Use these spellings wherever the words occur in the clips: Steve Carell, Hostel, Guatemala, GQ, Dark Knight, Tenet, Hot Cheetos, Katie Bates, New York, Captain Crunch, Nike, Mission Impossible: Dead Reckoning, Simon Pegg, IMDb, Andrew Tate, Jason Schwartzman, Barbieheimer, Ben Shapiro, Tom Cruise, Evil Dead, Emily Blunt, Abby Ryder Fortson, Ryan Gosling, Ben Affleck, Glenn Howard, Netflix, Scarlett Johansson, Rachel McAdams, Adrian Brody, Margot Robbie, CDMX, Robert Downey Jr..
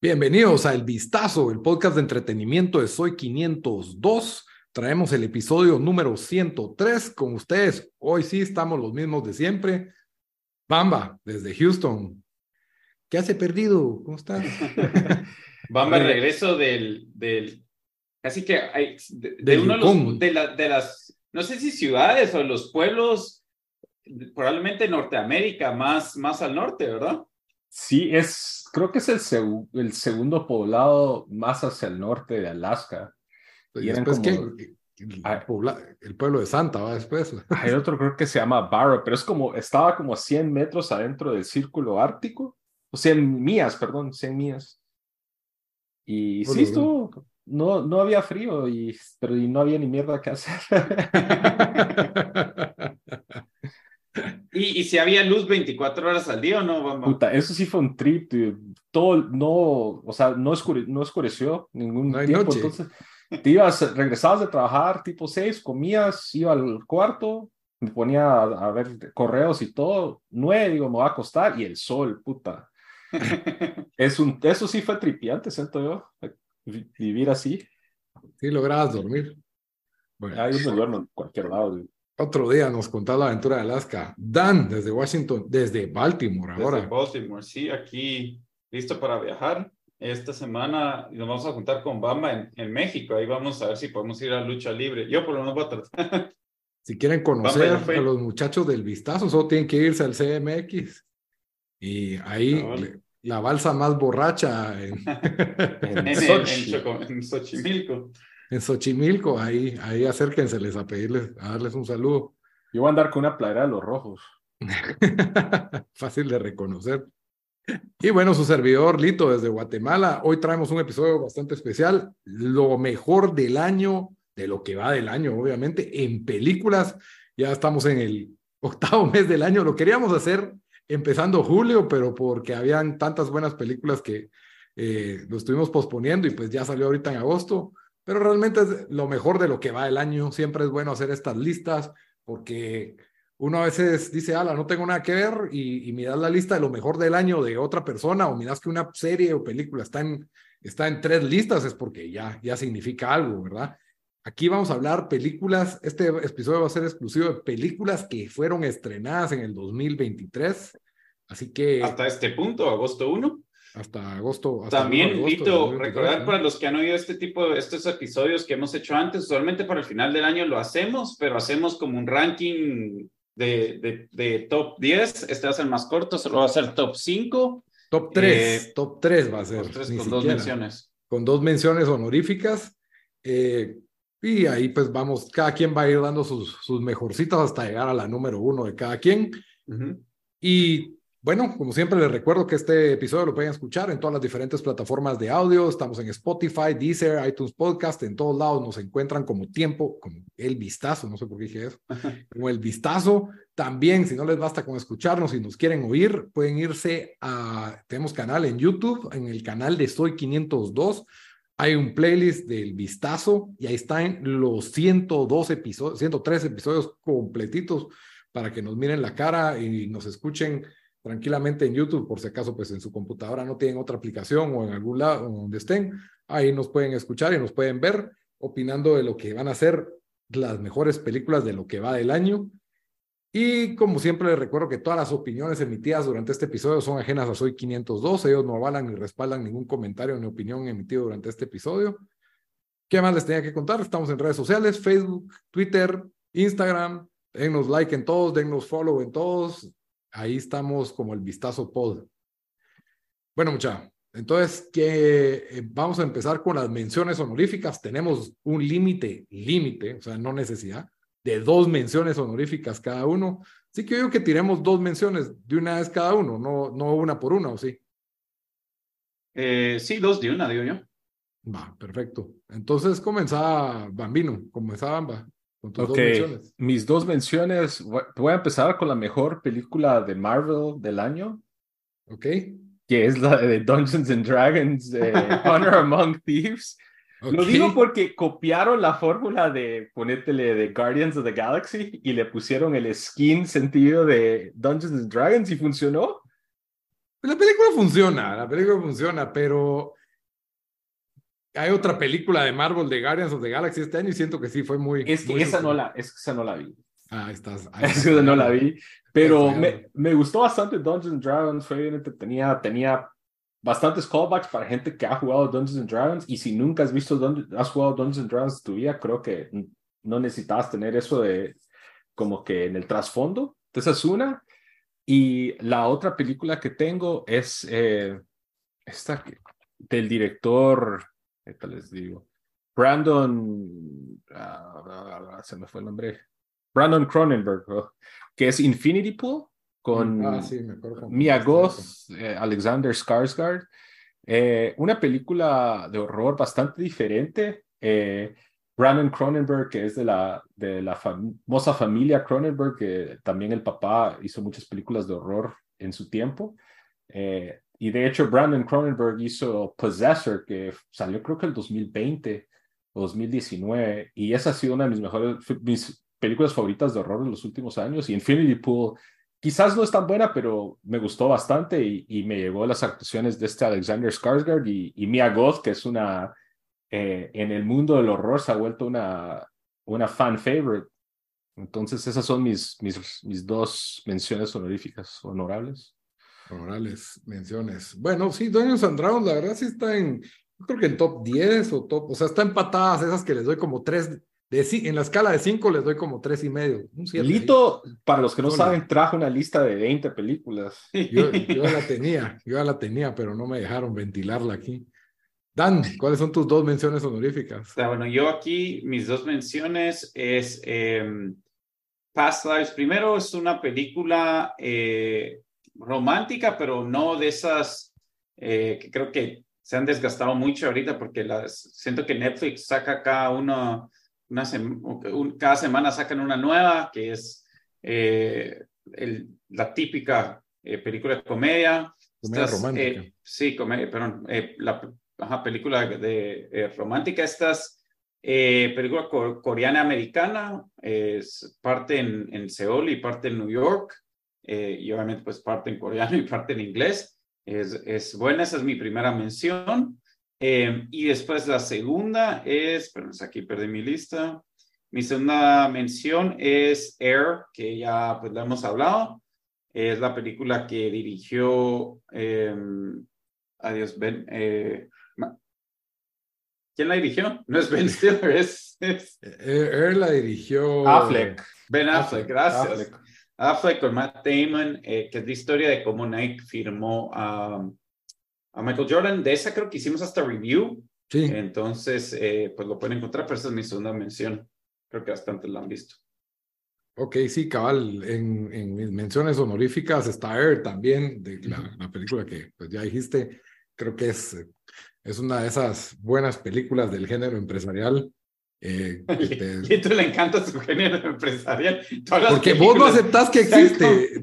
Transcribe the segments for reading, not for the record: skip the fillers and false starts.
Bienvenidos a El Vistazo, el podcast de entretenimiento de Soy 502. Traemos el episodio número 103 con ustedes. Hoy sí estamos los mismos de siempre. Bamba, desde Houston. ¿Qué hace perdido? ¿Cómo estás? Bamba, el regreso del casi que de uno de las, no sé si ciudades o los pueblos, probablemente Norteamérica, más al norte, ¿verdad? Sí, creo que es el segundo poblado más hacia el norte de Alaska. Y después como, el pueblo de Santa va después. Hay otro, creo que se llama Barrow, pero estaba como a 100 metros adentro del Círculo Ártico, o 100 millas. Y sí, esto no había frío, pero no había ni mierda que hacer. ¿Y si había luz 24 horas al día o no, Bamba? Puta, eso sí fue un trip, tío. No oscureció ningún tiempo. Noche. Entonces, regresabas de trabajar tipo 6, comías, iba al cuarto, me ponía a ver correos y todo, 9, digo, me va a acostar, y el sol, puta. Eso sí fue tripiante, siento yo, vivir así. Sí, lograbas dormir. Bueno, yo me duermo en cualquier lado, tío. Otro día nos contás la aventura de Alaska. Dan, desde Washington, desde Baltimore ahora. Desde Baltimore, sí, aquí, listo para viajar. Esta semana nos vamos a juntar con Bamba en México. Ahí vamos a ver si podemos ir a lucha libre. Yo por lo menos voy a tratar. Si quieren conocer a los muchachos del Vistazo, solo tienen que irse al CDMX. Y ahí, la balsa más borracha en Xochimilco. En Xochimilco, ahí acérquenseles a pedirles, a darles un saludo. Yo voy a andar con una playera de los rojos. Fácil de reconocer. Y bueno, su servidor Lito desde Guatemala. Hoy traemos un episodio bastante especial. Lo mejor del año, de lo que va del año, obviamente, en películas. Ya estamos en el 8º mes del año. Lo queríamos hacer empezando julio, pero porque habían tantas buenas películas que lo estuvimos posponiendo y pues ya salió ahorita en agosto. Pero realmente es lo mejor de lo que va el año. Siempre es bueno hacer estas listas porque uno a veces dice, ala, no tengo nada que ver y miras la lista de lo mejor del año de otra persona o miras que una serie o película está en 3 listas, es porque ya significa algo, ¿verdad? Aquí vamos a hablar películas. Este episodio va a ser exclusivo de películas que fueron estrenadas en el 2023. Así que... Hasta este punto, agosto 1. Hasta agosto. También invito a recordar para los que han oído estos episodios que hemos hecho antes, usualmente para el final del año lo hacemos, pero hacemos como un ranking de top 10. Este va a ser más corto, solo va a ser top 5. Top 3, top 3 va a ser. Top 3 con 2 menciones. Con 2 menciones honoríficas. Y ahí pues vamos, cada quien va a ir dando sus mejorcitas hasta llegar a la número 1 de cada quien. Uh-huh. Y... Bueno, como siempre les recuerdo que este episodio lo pueden escuchar en todas las diferentes plataformas de audio. Estamos en Spotify, Deezer, iTunes Podcast, en todos lados nos encuentran como El Vistazo, no sé por qué dije eso, como El Vistazo. También, si no les basta con escucharnos y nos quieren oír, pueden irse tenemos canal en YouTube, en el canal de Soy 502, hay un playlist del Vistazo y ahí están los 103 episodios completitos para que nos miren la cara y nos escuchen tranquilamente en YouTube, por si acaso pues en su computadora no tienen otra aplicación o en algún lado donde estén, ahí nos pueden escuchar y nos pueden ver opinando de lo que van a ser las mejores películas de lo que va del año. Y como siempre les recuerdo que todas las opiniones emitidas durante este episodio son ajenas a Soy 502, ellos no avalan ni respaldan ningún comentario ni opinión emitido durante este episodio. ¿Qué más les tenía que contar? Estamos en redes sociales, Facebook, Twitter, Instagram, dennos like en todos, dennos follow en todos. Ahí estamos como El Vistazo Pod. Bueno, muchachos, entonces vamos a empezar con las menciones honoríficas. Tenemos un límite, o sea, no necesidad, de 2 menciones honoríficas cada uno. Así que yo digo que tiremos 2 menciones de una vez cada uno, no una por una, ¿o sí? Sí, 2 de una, digo yo. Va, perfecto. Entonces comenzaba Bambino, comenzaba Bamba con tus 2 menciones. Mis 2 menciones, voy a empezar con la mejor película de Marvel del año. Ok. Que es la de Dungeons and Dragons, Honor Among Thieves. Okay. Lo digo porque copiaron la fórmula de ponétele de Guardians of the Galaxy y le pusieron el skin sentido de Dungeons and Dragons y funcionó. La película funciona, pero hay otra película de Marvel de Guardians of the Galaxy este año y siento que sí fue muy... Esa no la vi. Ah, estás... Esa no la vi, pero me gustó bastante Dungeons and Dragons, fue bien entretenida, tenía bastantes callbacks para gente que ha jugado Dungeons and Dragons, y si nunca has jugado Dungeons and Dragons en tu vida, creo que no necesitas tener eso de como que en el trasfondo. Entonces es una. Y la otra película que tengo es esta del director, ¿qué tal les digo? Brandon Cronenberg, bro, que es Infinity Pool, con Mia Goth, Alexander Skarsgård, una película de horror bastante diferente. Brandon Cronenberg, que es de la famosa familia Cronenberg, que también el papá hizo muchas películas de horror en su tiempo, y de hecho Brandon Cronenberg hizo Possessor, que salió creo que el 2020 o 2019, y esa ha sido una de mis películas favoritas de horror en los últimos años. Y Infinity Pool quizás no es tan buena, pero me gustó bastante, y me llegó las actuaciones de este Alexander Skarsgård y Mia Goth, que es una, en el mundo del horror se ha vuelto una fan favorite. Entonces esas son mis 2 menciones honoríficas, honorables menciones. Bueno, sí, Dungeons and Dragons, la verdad sí está en, yo creo que en top 10 o top, o sea, está empatadas esas que les doy como 3. En la escala de 5 les doy como 3.5. Lito, ahí. Para los que no saben, trajo una lista de 20 películas. Yo la tenía, pero no me dejaron ventilarla aquí. Dan, ¿cuáles son tus 2 menciones honoríficas? O sea, bueno, yo aquí, mis 2 menciones es Past Lives. Primero, es una película romántica, pero no de esas que creo que se han desgastado mucho ahorita, porque siento que Netflix saca cada uno... cada semana sacan una nueva, que es la típica película de comedia. Romántica. Película de romántica. Estas película coreana-americana, parte en Seúl y parte en New York, y obviamente pues parte en coreano y parte en inglés. Es buena, esa es mi primera mención. Y después la segunda es, perdón, aquí perdí mi lista. Mi segunda mención es Air, que ya pues la hemos hablado. Es la película que dirigió, ¿quién la dirigió? No es Ben Stiller, es... Air la dirigió... Ben Affleck, gracias. Affleck con Matt Damon, que es la historia de cómo Nike firmó a Michael Jordan. De esa creo que hicimos hasta review, sí. Entonces pues lo pueden encontrar, pero esa es mi segunda mención, creo que bastante la han visto. Ok, sí, cabal, en mis menciones honoríficas está Air también, de la película que pues ya dijiste. Creo que es una de esas buenas películas del género empresarial. Y tú le encanta su género empresarial. Porque vos no aceptás que existe.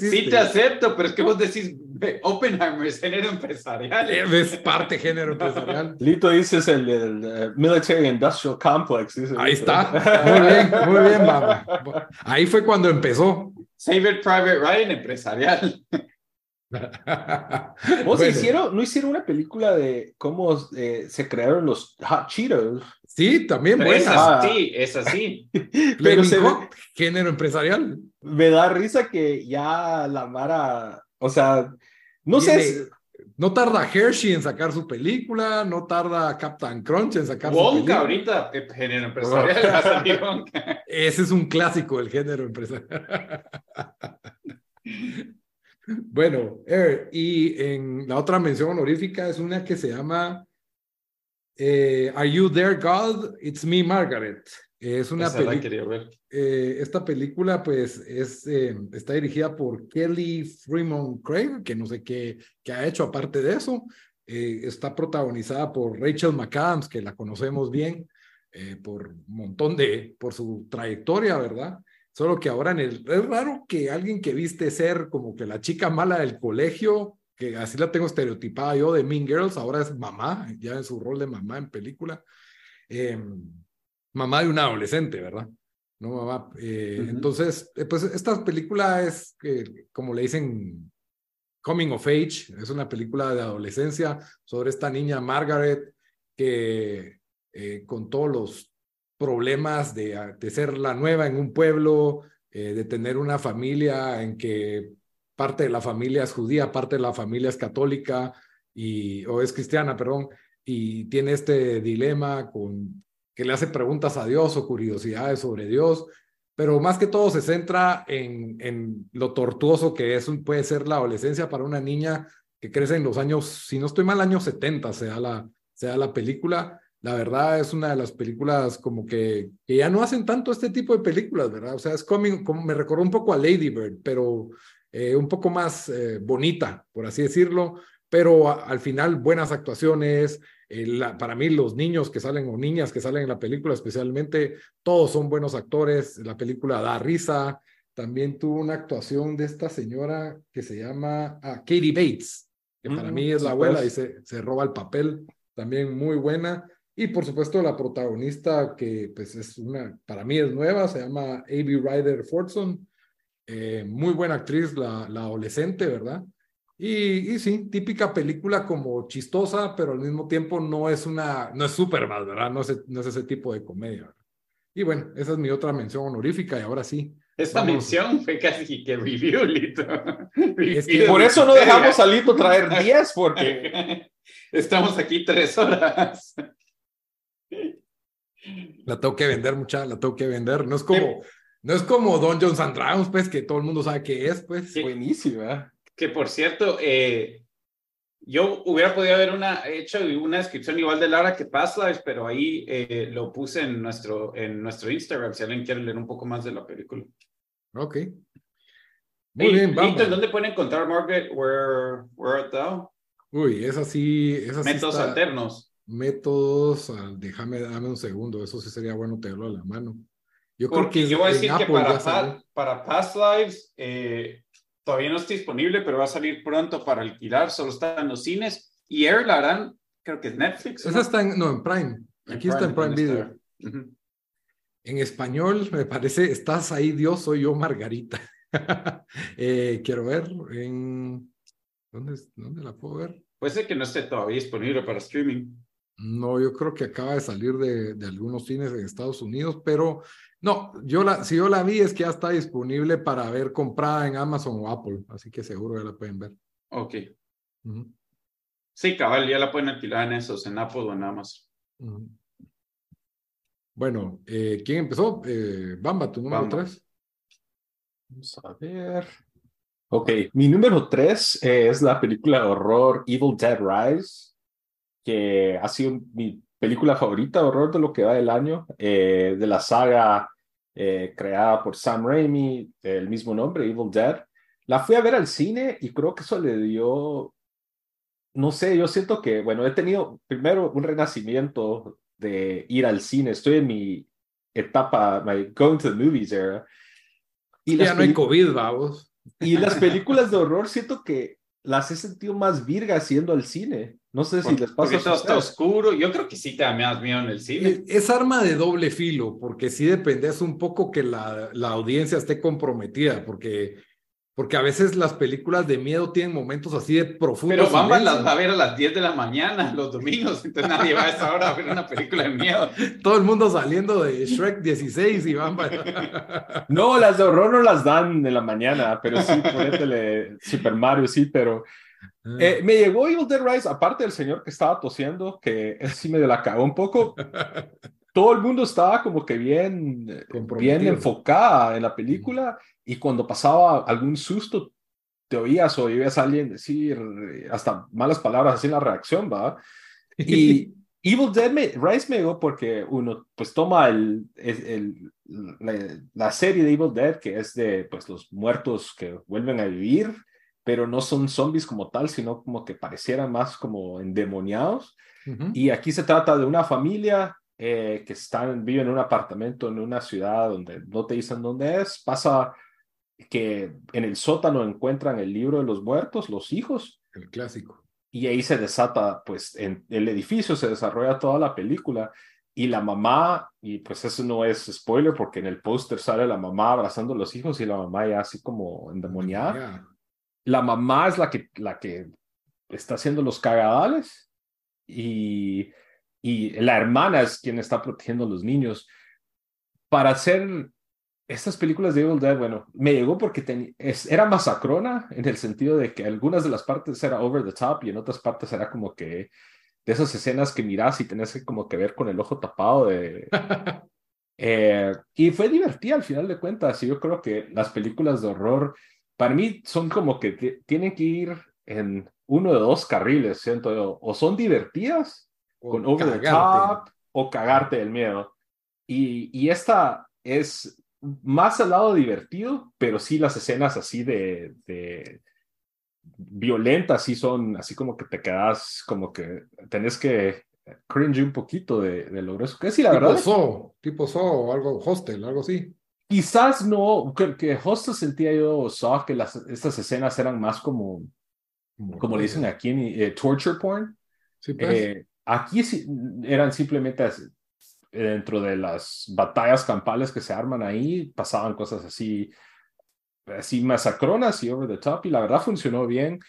Sí te acepto, pero es que vos decís Oppenheimer es género empresarial. Es parte género empresarial. Lito, dices el Military Industrial Complex. Dices, ahí está. Muy bien, mamá. Ahí fue cuando empezó. Save it, Private Ryan empresarial. ¿Vos no hicieron una película de cómo se crearon los Hot Cheetos? Sí, también buena. Es así. Pero género empresarial. Me da risa que ya la Mara, o sea, no tarda Hershey en sacar su película, no tarda Captain Crunch en sacar su película. Ahorita, género empresarial. Ese es un clásico del género empresarial. Bueno, y en la otra mención honorífica es una que se llama Are You There, God? It's Me, Margaret. Es una película. Esta película, pues, está dirigida por Kelly Fremont Craig, que no sé qué ha hecho aparte de eso. Está protagonizada por Rachel McAdams, que la conocemos bien por un montón por su trayectoria, ¿verdad? Solo que ahora es raro que alguien que viste ser como que la chica mala del colegio, que así la tengo estereotipada yo de Mean Girls, ahora es mamá, ya en su rol de mamá en película. Mamá de un adolescente, ¿verdad? No, mamá. Uh-huh. Entonces, pues esta película es, como le dicen, coming of age. Es una película de adolescencia sobre esta niña Margaret que con todos los problemas de ser la nueva en un pueblo, de tener una familia en que parte de la familia es judía, parte de la familia es católica o es cristiana, perdón, y tiene este dilema que le hace preguntas a Dios o curiosidades sobre Dios, pero más que todo se centra en lo tortuoso que puede ser la adolescencia para una niña que crece en los años, si no estoy mal, años 70 se da la película. La verdad es una de las películas como que ya no hacen tanto este tipo de películas, ¿verdad? O sea, es como me recordó un poco a Lady Bird, pero un poco más bonita, por así decirlo, pero al final buenas actuaciones. Para mí los niños que salen o niñas que salen en la película especialmente, todos son buenos actores. La película da risa. También tuvo una actuación de esta señora que se llama Katie Bates, que para mí es la abuela y se roba el papel, también muy buena. Y por supuesto la protagonista, que pues para mí es nueva, se llama Abby Ryder Fortson, muy buena actriz, la adolescente, ¿verdad? Y sí, típica película como chistosa, pero al mismo tiempo no es Superman, ¿verdad? No es ese tipo de comedia, ¿verdad? Y bueno, esa es mi otra mención honorífica, y ahora sí. Esta mención fue casi que review, Lito. Es que por eso no dejamos a Lito traer 10, porque estamos aquí 3 horas. La tengo que vender, muchacha, la tengo que vender. No es como Dungeons and Dragons, pues, que todo el mundo sabe qué es, pues. Sí. Buenísima. Que por cierto, yo hubiera podido haber hecho una descripción igual de larga que Past Lives, pero ahí lo puse en nuestro Instagram, si alguien quiere leer un poco más de la película. Ok. Muy bien, vamos. Listo, ¿dónde pueden encontrar Margaret? Where art thou? Uy, esa sí métodos está... alternos. Métodos, dame un segundo, eso sí sería bueno tenerlo a la mano. Porque yo voy a decir que para Past Lives... todavía no está disponible, pero va a salir pronto para alquilar. Solo está en los cines. Y Air la harán, creo que es Netflix. Esa está en Prime. Aquí está en Prime Video. Uh-huh. En español, me parece, estás ahí, Dios, soy yo, Margarita. Quiero ver. ¿Dónde la puedo ver? Puede ser que no esté todavía disponible para streaming. No, yo creo que acaba de salir de algunos cines en Estados Unidos, pero... No, si yo la vi es que ya está disponible para ver comprada en Amazon o Apple, así que seguro ya la pueden ver. Ok. Uh-huh. Sí, cabal, ya la pueden alquilar en esos, en Apple o en Amazon. Uh-huh. Bueno, ¿quién empezó? Bamba, tu número 3. Vamos a ver. Ok, mi número 3 es la película de horror Evil Dead Rise, que ha sido mi película favorita de horror de lo que va del año, de la saga creada por Sam Raimi, el mismo nombre, Evil Dead. La fui a ver al cine y creo que eso le dio, no sé, yo siento que, bueno, he tenido primero un renacimiento de ir al cine. Estoy en mi etapa, my going to the movies era. Y ya no hay COVID, vamos. Y las películas de horror siento que las he sentido más virgas yendo al cine. No sé si les pasa. Porque todo está oscuro. Yo creo que sí te da más miedo en el cine. Es arma de doble filo, porque sí dependes un poco que la audiencia esté comprometida, porque a veces las películas de miedo tienen momentos así de profundos. Pero vamos a ver a las 10 de la mañana, los domingos, entonces nadie va a esa hora a ver una película de miedo. Todo el mundo saliendo de Shrek 16 y Bamba. No, las de horror no las dan en la mañana, pero sí, ponétele Super Mario, sí, pero... me llegó Evil Dead Rise, aparte del señor que estaba tosiendo, que sí me la cagó un poco. Todo el mundo estaba como que bien enfocada en la película, y cuando pasaba algún susto te oías a alguien decir hasta malas palabras así en la reacción, ¿va? Y Evil Dead Rise me llegó porque uno pues toma la serie de Evil Dead, que es de pues los muertos que vuelven a vivir, pero no son zombies como tal, sino como que parecieran más como endemoniados. Uh-huh. Y aquí se trata de una familia que viven en un apartamento en una ciudad donde no te dicen dónde es. Pasa que en el sótano encuentran el libro de los muertos, los hijos. El clásico. Y ahí se desata, pues, en el edificio se desarrolla toda la película. Y la mamá, y pues eso no es spoiler, porque en el póster sale la mamá abrazando a los hijos y la mamá ya así como endemoniada. Yeah. La mamá es la que está haciendo los cagadales y la hermana es quien está protegiendo a los niños. Para hacer estas películas de Evil Dead, bueno, me llegó porque era masacrona en el sentido de que algunas de las partes era over the top y en otras partes era como que de esas escenas que mirás y tenés que como que ver con el ojo tapado de... Y fue divertida al final de cuentas. Y yo creo que las películas de horror para mí son como que tienen que ir en uno de dos carriles, siento yo. O son divertidas o con over the top o cagarte del miedo. Y esta es más al lado divertido, pero sí las escenas así de violentas sí son así como que te quedas como que tenés que cringe un poquito de lo grueso que es, y la verdad tipo Saw o algo, Hostel, algo así. Quizás no, que Hostel sentía yo, Saw, que estas escenas eran más como le dicen aquí en torture porn. Sí, pues. Aquí sí, eran simplemente así, dentro de las batallas campales que se arman ahí, pasaban cosas así masacronas y over the top, y la verdad funcionó bien.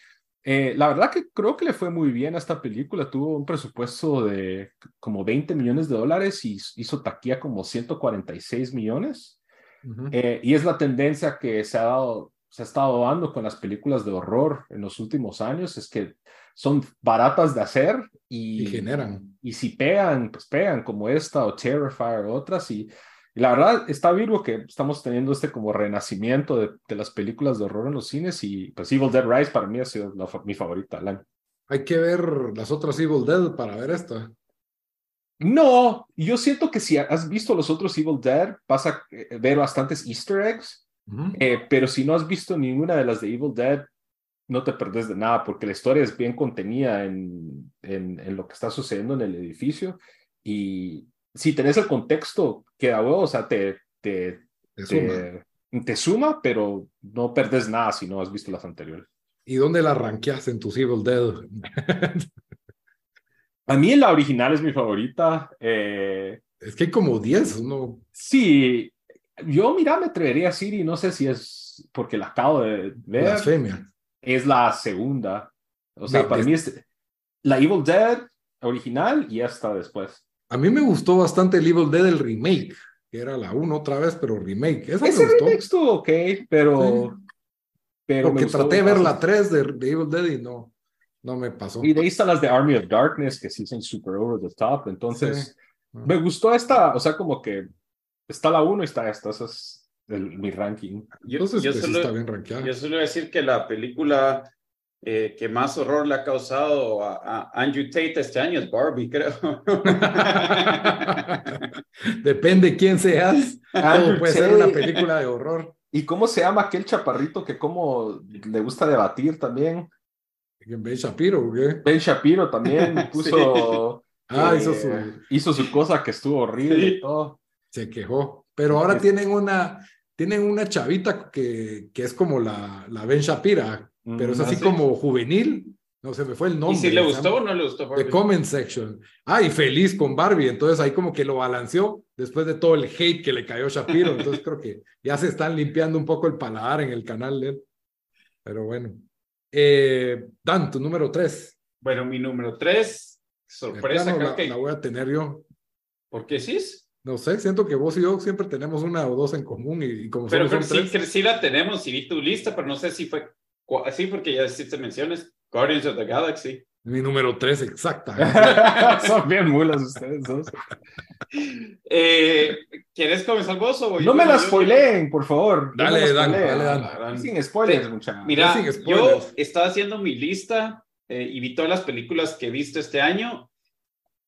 La verdad que creo que le fue muy bien a esta película. Tuvo un presupuesto de como $20 millones y hizo taquilla como 146 millones. Uh-huh. Y es la tendencia que se ha estado dando con las películas de horror en los últimos años, es que son baratas de hacer y generan. Y si pegan, pues pegan, como esta o Terrifier o otras. Y la verdad está virgo que estamos teniendo como renacimiento de las películas de horror en los cines, y pues Evil Dead Rise para mí ha sido mi favorita del año. Hay que ver las otras Evil Dead para ver esta. No, yo siento que si has visto los otros Evil Dead, vas a ver bastantes Easter eggs. Uh-huh. Pero si no has visto ninguna de las de Evil Dead, no te perdés de nada, porque la historia es bien contenida en lo que está sucediendo en el edificio, y si tenés el contexto, queda huevo, o sea, te suma, pero no perdés nada si no has visto las anteriores. ¿Y dónde la rankeas en tus Evil Dead? A mí la original es mi favorita. Es que hay como 10, ¿no? Sí. Yo, mira, me atrevería a decir, y no sé si es porque la acabo de ver. Blasfemia. Es la segunda. O sea, para mí es la Evil Dead original y esta después. A mí me gustó bastante el Evil Dead, el remake, que era la 1 otra vez, pero remake. Ese remake estuvo ok, pero... Sí. Pero porque traté de ver la 3 de Evil Dead y no me pasó. Y de ahí están las de Army of Darkness, que sí son super over the top. Entonces, me gustó esta, o sea, como que... Está la 1 y está esta. Ese es mi ranking. Entonces, está bien rankeado. Yo suelo decir que la película que más horror le ha causado a Andrew Tate este año es Barbie, creo. Depende quién seas. Andrew puede ser una película de horror. ¿Y cómo se llama aquel chaparrito que como le gusta debatir también? Ben Shapiro, ¿qué? Ben Shapiro también puso... Sí. Hizo su cosa que estuvo horrible, sí. Y todo. Se quejó, pero ahora tienen una chavita que es como la Ben Shapira, pero es así como juvenil, no se me fue el nombre. ¿Y si le gustó o no le gustó Barbie? The Comment Section. Y feliz con Barbie, entonces ahí como que lo balanceó después de todo el hate que le cayó Shapiro, entonces creo que ya se están limpiando un poco el paladar en el canal de él, pero bueno. Dan, tu número 3. Bueno, mi número 3, sorpresa, creo que... La voy a tener yo. ¿Por qué sí? No sé, siento que vos y yo siempre tenemos una o dos en común y como pero sí la tenemos y vi tu lista, pero no sé si fue así porque ya hiciste menciones. Guardians of the Galaxy. Mi número 3, exacta. Son bien mulas ustedes dos. ¿Quieres comenzar vos o voy? No me la spoileen, por favor. Dale, Dan. Sin spoilers, muchachos. Mira, sin spoilers. Yo estaba haciendo mi lista y vi todas las películas que he visto este año.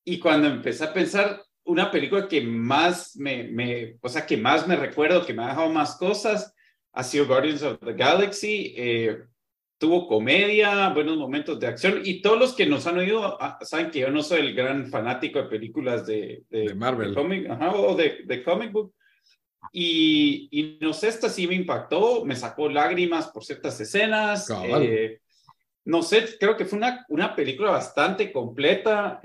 Y cuando empecé a pensar, una película que más que más me recuerdo, que me ha dejado más cosas, ha sido Guardians of the Galaxy. Tuvo comedia, buenos momentos de acción. Y todos los que nos han oído saben que yo no soy el gran fanático de películas de Marvel, de comic, o de comic book. Y no sé, esta sí me impactó, me sacó lágrimas por ciertas escenas. No sé, creo que fue una película bastante completa,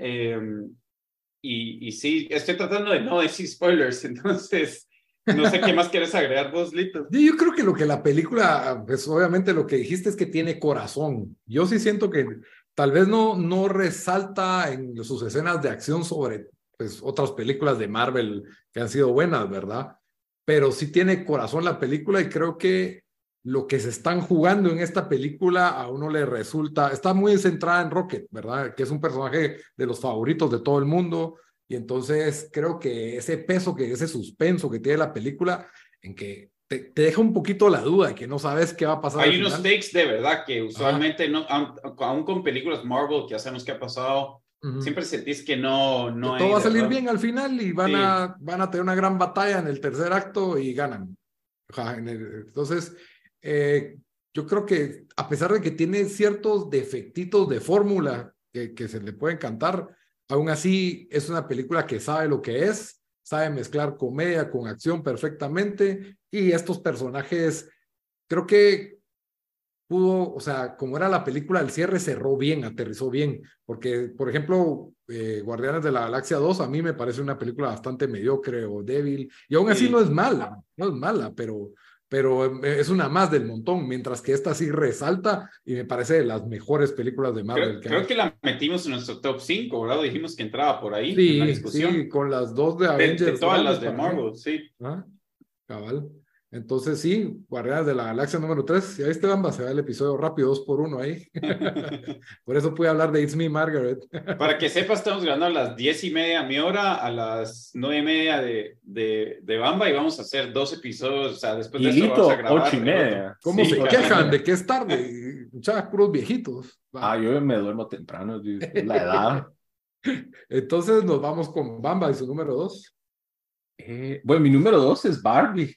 y sí, estoy tratando de no decir spoilers, entonces no sé qué más quieres agregar vos, Lito. Yo creo que lo que la película, pues obviamente lo que dijiste es que tiene corazón. Yo sí siento que tal vez no resalta en sus escenas de acción sobre pues, otras películas de Marvel que han sido buenas, ¿verdad? Pero sí tiene corazón la película y creo que lo que se están jugando en esta película a uno le resulta, está muy centrada en Rocket, ¿verdad? Que es un personaje de los favoritos de todo el mundo, y entonces creo que ese peso, que ese suspenso que tiene la película, en que te deja un poquito la duda de que no sabes qué va a pasar. Hay unos stakes de verdad que usualmente, no, aún con películas Marvel que ya sabemos qué ha pasado, siempre sentís que no que todo va a salir bien al final y van a tener una gran batalla en el tercer acto y ganan. Entonces... yo creo que a pesar de que tiene ciertos defectitos de fórmula que se le pueden cantar, aún así es una película que sabe lo que es, sabe mezclar comedia con acción perfectamente, y estos personajes creo que pudo, o sea, como era la película, el cierre cerró bien, aterrizó bien, porque por ejemplo Guardianes de la Galaxia 2 a mí me parece una película bastante mediocre o débil, y aún así no es mala, pero es una más del montón, mientras que esta sí resalta y me parece de las mejores películas de Marvel. Creo que la metimos en nuestro top 5, ¿verdad? Dijimos que entraba por ahí, sí, en la discusión. Sí, con las dos de Avengers. De todas las de Marvel, sí. ¿Ah? Cabal. Entonces sí, Guardianes de la Galaxia número 3. Y ahí este Bamba se va el episodio rápido, 2x1 ahí. Por eso pude hablar de It's Me, Margaret. Para que sepas, estamos grabando a las 10:30 mi hora, a las 9:30 de Bamba, y vamos a hacer 2 episodios. O sea, después de eso vamos a grabar. 8:30. ¿Cómo se quejan de que es tarde? Muchachos, puros viejitos. Va. Yo me duermo temprano, dude. La edad. Entonces nos vamos con Bamba y su número 2. Mi número 2 es Barbie.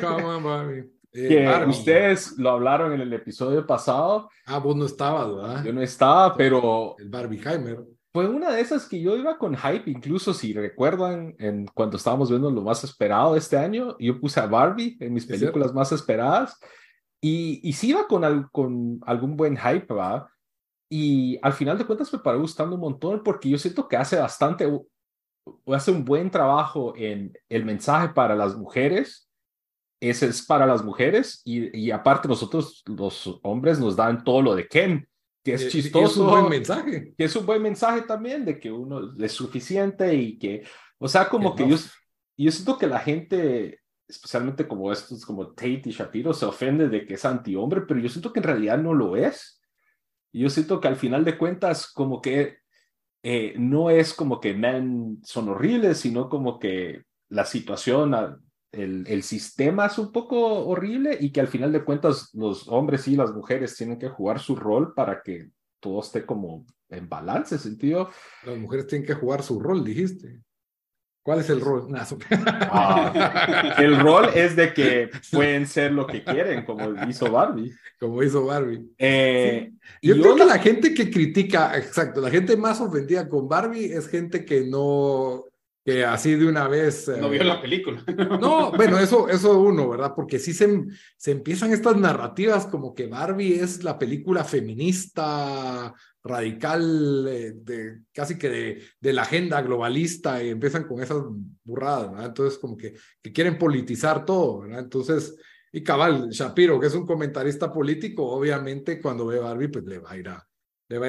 Come on, Barbie. Ustedes lo hablaron en el episodio pasado. Vos no estabas, ¿verdad? Yo no estaba, pero... El Barbieheimer. Fue una de esas que yo iba con hype, incluso si recuerdan, cuando estábamos viendo lo más esperado este año, yo puse a Barbie en mis películas más esperadas, y sí iba con algún buen hype, ¿verdad? Y al final de cuentas me paró gustando un montón, porque yo siento que hace un buen trabajo en el mensaje para las mujeres. Ese es para las mujeres, y aparte nosotros los hombres nos dan todo lo de Ken, que es chistoso, es un buen mensaje, que es un buen mensaje también de que uno es suficiente y que, o sea, como que yo siento que la gente, especialmente como estos, como Tate y Shapiro, se ofende de que es antihombre, pero yo siento que en realidad no lo es. Yo siento que al final de cuentas como que no es como que men son horribles, sino como que la situación, el sistema es un poco horrible, y que al final de cuentas los hombres y las mujeres tienen que jugar su rol para que todo esté como en balance, sentido. Las mujeres tienen que jugar su rol, dijiste. ¿Cuál es el rol? El rol es de que pueden ser lo que quieren, como hizo Barbie. Sí. Yo creo que la gente que critica, la gente más ofendida con Barbie es gente que no, que así de una vez... no vio la película. No, bueno, eso uno, ¿verdad? Porque sí se empiezan estas narrativas como que Barbie es la película feminista... radical, casi que de la agenda globalista, y empiezan con esas burradas, ¿verdad? Entonces como que quieren politizar todo, ¿verdad? Entonces, y cabal, Shapiro, que es un comentarista político, obviamente cuando ve Barbie, pues le va a ir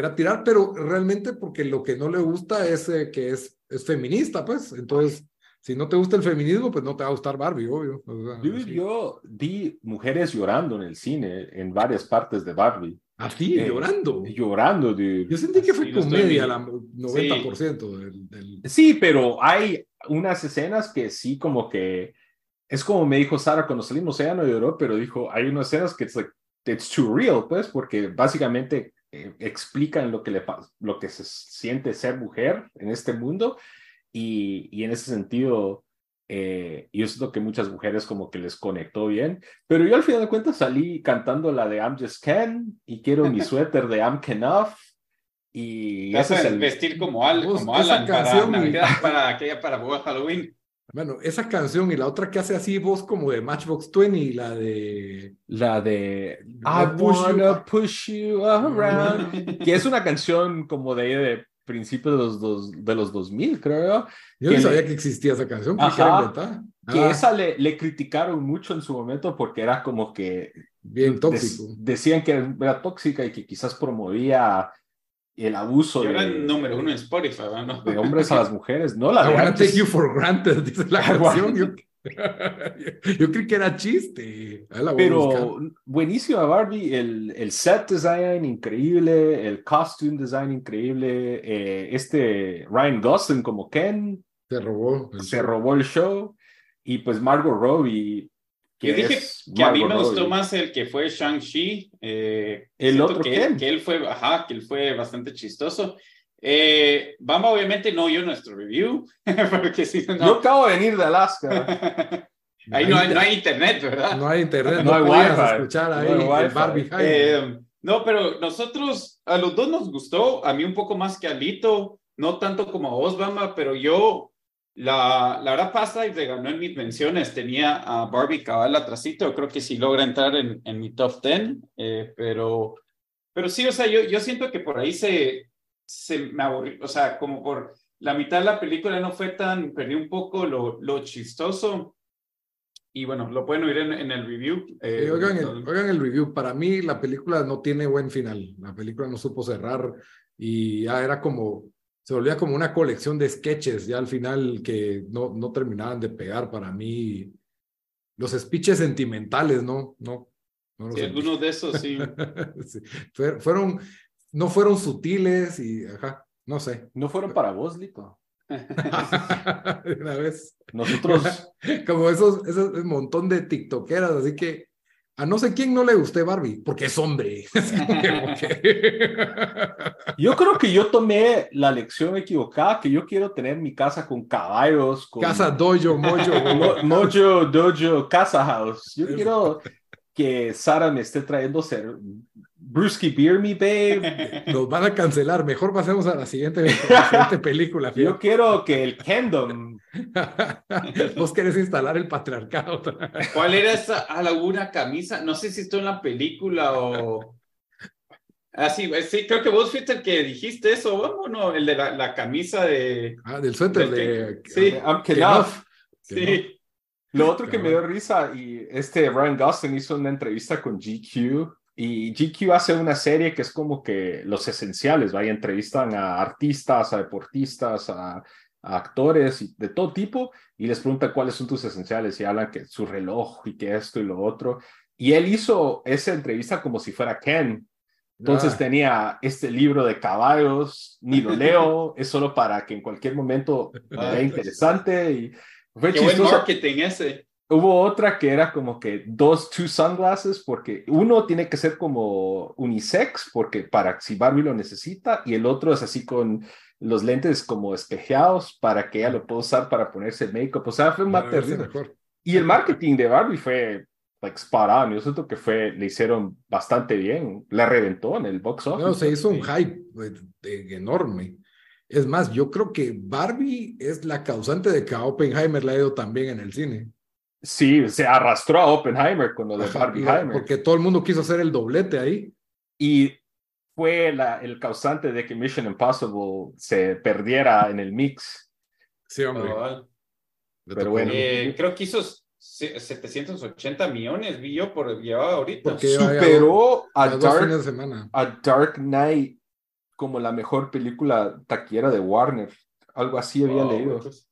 a tirar, pero realmente porque lo que no le gusta es que es feminista, pues, entonces... Si no te gusta el feminismo, pues no te va a gustar Barbie, obvio. O sea, yo vi mujeres llorando en el cine, en varias partes de Barbie. ¿A ti? ¿Llorando? Llorando, dude. Yo sentí que fue comedia, la 90% del... Sí, pero hay unas escenas que sí como que... Es como me dijo Sara cuando salimos, ella no lloró, pero dijo, hay unas escenas que it's too real, pues, porque básicamente explican lo que se siente ser mujer en este mundo, y en ese sentido, y eso es lo que muchas mujeres como que les conectó bien. Pero yo al final de cuentas salí cantando la de I'm Just Ken, y quiero mi suéter de I'm Ken Off, y ese es el vestir como, como Alan canción, para Navidad, para aquella, para Halloween. Bueno, esa canción y la otra que hace así voz como de Matchbox 20, la de I wanna push you around, que es una canción como de principios de los 2000, creo. Yo no sabía que existía esa canción, esa le criticaron mucho en su momento porque era como que bien tóxico. Decían que era tóxica y que quizás promovía el abuso de... Era el número uno en Spotify, ¿no? De hombres a las mujeres, ¿no? La I wanna take you for granted, dice la canción. Yo creí que era chiste. Pero buenísima Barbie, el set design increíble, el costume design increíble, Ryan Gosling como Ken. Se robó el show. Y pues Margot Robbie... Yo dije que a mí me gustó más el que fue Shang-Chi, el otro que él fue bastante chistoso. Bamba obviamente no oyó nuestro review, porque si no... Yo acabo de venir de Alaska. Ahí no hay internet, ¿verdad? No hay internet, no hay wifi. Escuchar ahí no hay wifi. Barbie no, pero nosotros, a los dos nos gustó, a mí un poco más que a Lito, no tanto como a vos, Bamba, pero yo... La verdad, Past Lives le ganó en mis menciones. Tenía a Barbie cabal atrasito. Creo que sí logra entrar en mi top 10. Pero sí, o sea, yo siento que por ahí se me aburrí. O sea, como por la mitad de la película no fue tan... Perdí un poco lo chistoso. Y bueno, lo pueden oír en el review. Oigan el review. Para mí, la película no tiene buen final. La película no supo cerrar. Y ya era como... Se volvía como una colección de sketches ya al final que no terminaban de pegar para mí. Los speeches sentimentales, no sí, algunos de esos sí. Sí. No fueron sutiles y, no sé. No fueron para vos, Lito. De una vez. Nosotros. Como esos montón de tiktokeras, así que a no sé quién no le gusté Barbie, porque es hombre. Yo creo que yo tomé la lección equivocada, que yo quiero tener mi casa con caballos. Casa dojo, mojo, dojo, casa house. Yo quiero que Sara me esté trayendo brewski beer me, babe. Nos van a cancelar. Mejor pasemos a la siguiente película. Yo quiero que el Kingdom... Vos querés instalar el patriarcado. ¿Cuál era esa? Alguna camisa. No sé si esto en la película o... Sí, creo que vos fuiste el que dijiste eso, vamos, ¿no? El de la camisa de... del suéter de... Sí, I'm Kenaf. Sí. Lo otro que me dio risa, y Ryan Gosling hizo una entrevista con GQ, y GQ hace una serie que es como que los esenciales, ¿va? Y entrevistan a artistas, a deportistas, a actores de todo tipo, y les pregunta cuáles son tus esenciales, y hablan que su reloj y que esto y lo otro, y él hizo esa entrevista como si fuera Ken. Entonces tenía este libro de caballos, ni lo leo, es solo para que en cualquier momento sea interesante. Y fue qué buen marketing ese. Hubo otra que era como que two sunglasses, porque uno tiene que ser como unisex, porque para si Barbie lo necesita, y el otro es así con los lentes como espejeados para que ella lo pueda usar para ponerse make-up. O sea, fue un material. Y el marketing de Barbie fue spot on. Yo siento que le hicieron bastante bien. La reventó en el box office. No, se hizo un hype enorme. Es más, yo creo que Barbie es la causante de que a Oppenheimer le ha ido también en el cine. Sí, se arrastró a Oppenheimer con lo de Barbieheimer. Porque todo el mundo quiso hacer el doblete ahí. Y fue el causante de que Mission Impossible se perdiera en el mix. Sí, hombre. Pero bueno. Creo que hizo 780 millones, vi yo, por llevaba ahorita. Porque superó a Dark Knight como la mejor película taquillera de Warner. Algo así había leído. Entonces...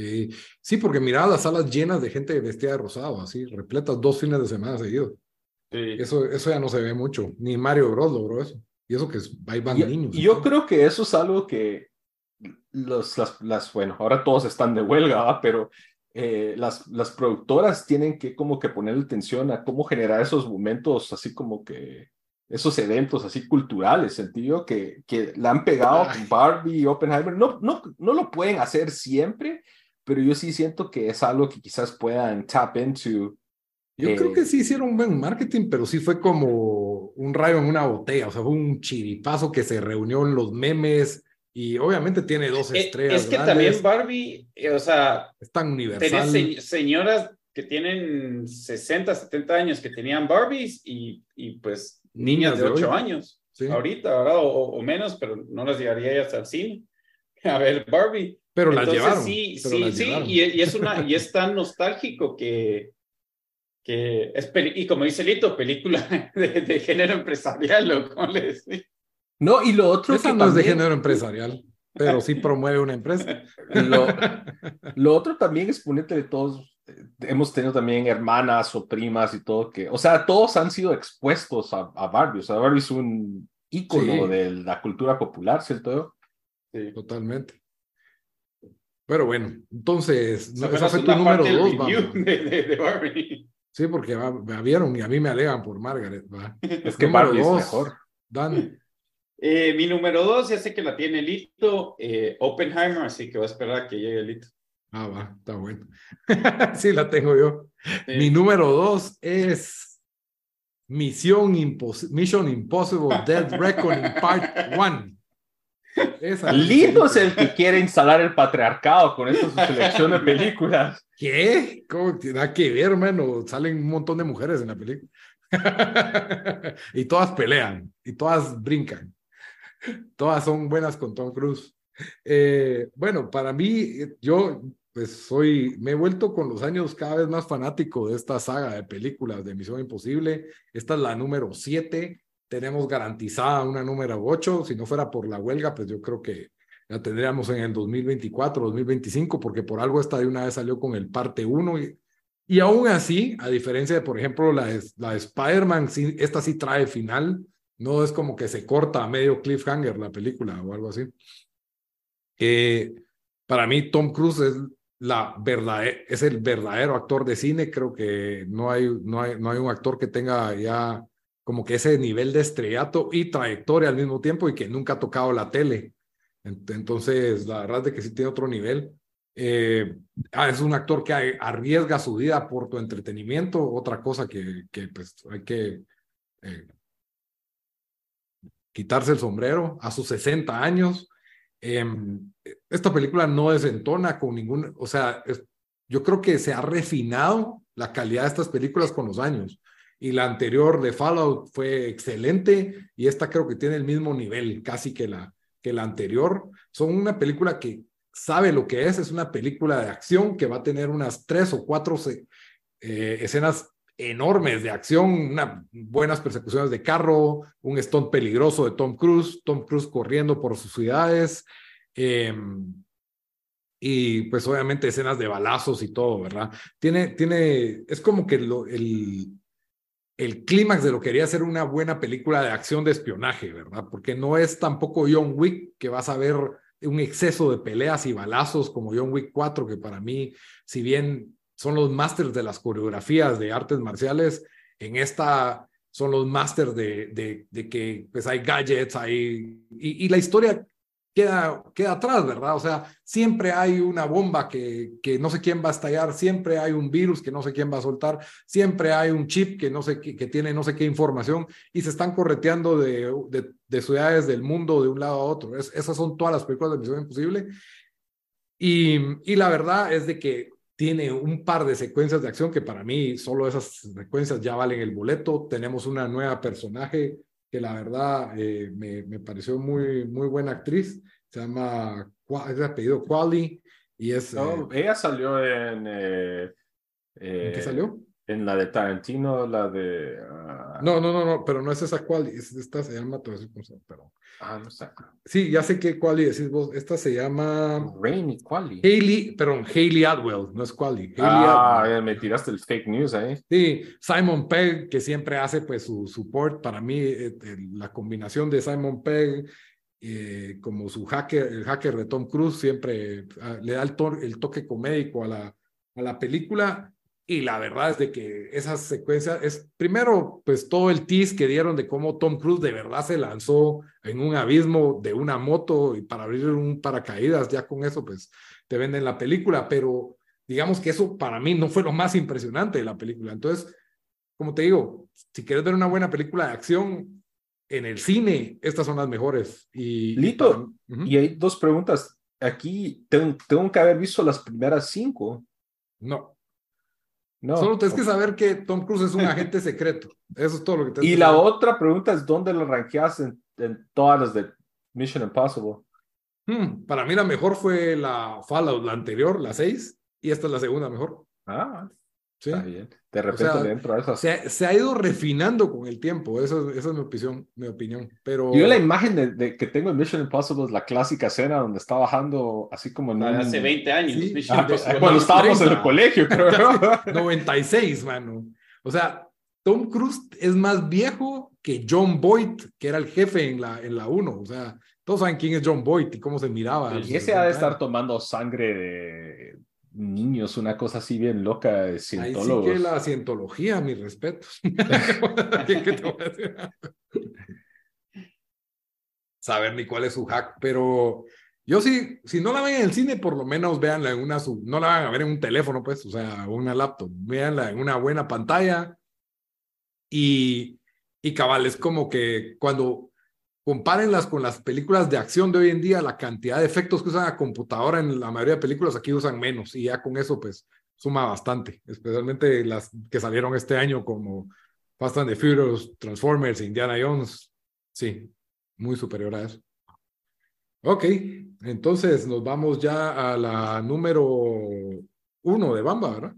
Sí, porque miraba las salas llenas de gente vestida de rosado, así, repletas 2 fines de semana seguidos. Sí. Eso ya no se ve mucho, ni Mario Bros logró eso. Y eso que ahí van niños. Y yo creo que eso es algo que bueno, ahora todos están de huelga, ¿verdad? Pero las productoras tienen que como que ponerle atención a cómo generar esos momentos así como que esos eventos así culturales, el tío, que la han pegado con Barbie y Oppenheimer. No lo pueden hacer siempre, pero yo sí siento que es algo que quizás puedan tap into. Yo creo que sí hicieron un buen marketing, pero sí fue como un rayo en una botella, o sea, fue un chiripazo que se reunió en los memes y obviamente tiene dos estrellas. Es que grandes. También Barbie, o sea, es tan universal. Tenés señoras que tienen 60, 70 años que tenían Barbies y pues niñas de 8 años, sí. Ahorita, ¿verdad? O menos, pero no las llevaría ellas al cine a ver Barbie. Pero entonces, las llevaron. Sí, y es tan nostálgico que es y como dice Lito, película de género empresarial, ¿o cómo le decís? No, y lo otro esa que no también... es de género empresarial, pero sí promueve una empresa. Lo otro también es ponerte de todos, hemos tenido también hermanas o primas y todo que, o sea, todos han sido expuestos a Barbie, o sea, Barbie es un ícono de la cultura popular, ¿cierto? Sí. Totalmente. Pero bueno, entonces, o sea, esa fue tu número 2, vamos. De Barbie. Sí, porque me vieron y a mí me alegan por Margaret, ¿va? Es que Barbie es mejor. Dani. Mi número 2, ya sé que la tiene Lito, Oppenheimer, así que voy a esperar a que llegue Lito. Ah, va, está bueno. Sí, la tengo yo. Mi número 2 es Mission Impossible Dead Reckoning Part 1. Lito es el que quiere instalar el patriarcado con esta selección de películas. ¿Qué? ¿Cómo tiene que ver, hermano? Salen un montón de mujeres en la película. Y todas pelean, y todas brincan. Todas son buenas con Tom Cruise. Bueno, para mí, yo pues me he vuelto con los años cada vez más fanático de esta saga de películas de Misión Imposible. Esta es la número 7. Tenemos garantizada una número 8. Si no fuera por la huelga, pues yo creo que la tendríamos en el 2024, 2025, porque por algo esta de una vez salió con el parte 1. Y aún así, a diferencia de, por ejemplo, la de Spider-Man, sí, esta sí trae final. No es como que se corta a medio cliffhanger la película o algo así. Para mí, Tom Cruise es el verdadero actor de cine. Creo que no hay un actor que tenga ya... como que ese nivel de estrellato y trayectoria al mismo tiempo y que nunca ha tocado la tele. Entonces, la verdad es que sí tiene otro nivel. Es un actor que arriesga su vida por tu entretenimiento, otra cosa que pues, hay que quitarse el sombrero a sus 60 años. Esta película no desentona con ningún... O sea, yo creo que se ha refinado la calidad de estas películas con los años. Y la anterior de Fallout fue excelente y esta creo que tiene el mismo nivel casi que la anterior. Son una película que sabe lo que es una película de acción que va a tener unas 3 o 4 escenas enormes de acción, buenas persecuciones de carro, un stunt peligroso de Tom Cruise corriendo por sus ciudades y pues obviamente escenas de balazos y todo, ¿verdad? Es como que el clímax de lo que quería ser una buena película de acción de espionaje, ¿verdad? Porque no es tampoco John Wick, que vas a ver un exceso de peleas y balazos como John Wick 4, que para mí, si bien son los másters de las coreografías de artes marciales, en esta son los másters de que pues hay gadgets, y la historia queda atrás, ¿verdad? O sea, siempre hay una bomba que no sé quién va a estallar, siempre hay un virus que no sé quién va a soltar, siempre hay un chip que no sé qué, que tiene no sé qué información y se están correteando de ciudades del mundo de un lado a otro. Esas son todas las películas de Misión Imposible y la verdad es de que tiene un par de secuencias de acción que para mí solo esas secuencias ya valen el boleto. Tenemos una nueva personaje que la verdad me pareció muy, muy buena actriz. Se llama, es apellido Quali, y es... No, ella salió en... ¿en qué salió? En la de Tarantino, la de... No, pero no es esa Quali, esta se llama... Perdón. Ah, no sé. Sí, ya sé qué Quali decís vos, esta se llama... Rainy Quali. Hayley Atwell, no es Quali. Hayley Atwell. Me tiraste el fake news ahí. Sí, Simon Pegg, que siempre hace pues su support, para mí la combinación de Simon Pegg como su hacker, el hacker de Tom Cruise, siempre le da el toque comédico a la película. Y la verdad es de que esas secuencias es, primero, pues todo el tease que dieron de cómo Tom Cruise de verdad se lanzó en un abismo de una moto y para abrir un paracaídas, ya con eso pues te venden la película, pero digamos que eso para mí no fue lo más impresionante de la película. Entonces, como te digo, si quieres ver una buena película de acción en el cine, estas son las mejores. Y, Lito, y, para... uh-huh. Y hay dos preguntas. Aquí tengo que haber visto las primeras 5. No. Solo tienes que saber que Tom Cruise es un agente secreto. Eso es todo lo que te... Y la otra pregunta es, ¿dónde lo rankeas en todas las de Mission Impossible? Para mí la mejor fue la Fallout, la anterior, la 6, y esta es la segunda mejor. Ah, sí. Está bien. De repente, o sea, dentro de esas... Se ha ido refinando con el tiempo. Esa es mi opinión. Pero... Yo la imagen que tengo en Mission Impossible es la clásica escena donde está bajando así como... Hace 20 años. Sí. Cuando estábamos en el colegio, creo. 96, mano. O sea, Tom Cruise es más viejo que John Boyd, que era el jefe en la 1. O sea, todos saben quién es John Boyd y cómo se miraba. Y ese ha de estar tomando sangre de... niños, una cosa así bien loca de cientólogos. Ahí sí que la cientología, mis respetos. ¿Qué te voy a decir? Saber ni cuál es su hack, pero yo sí, si no la ven en el cine, por lo menos véanla en una, no la van a ver en un teléfono, pues, o sea, una laptop, véanla en una buena pantalla y cabal, es como que cuando compárenlas con las películas de acción de hoy en día, la cantidad de efectos que usan a computadora en la mayoría de películas, aquí usan menos, y ya con eso pues suma bastante, especialmente las que salieron este año como Fast and the Furious, Transformers, Indiana Jones. Sí, muy superior a eso. Ok, entonces nos vamos ya a la número 1 de Bamba, ¿verdad?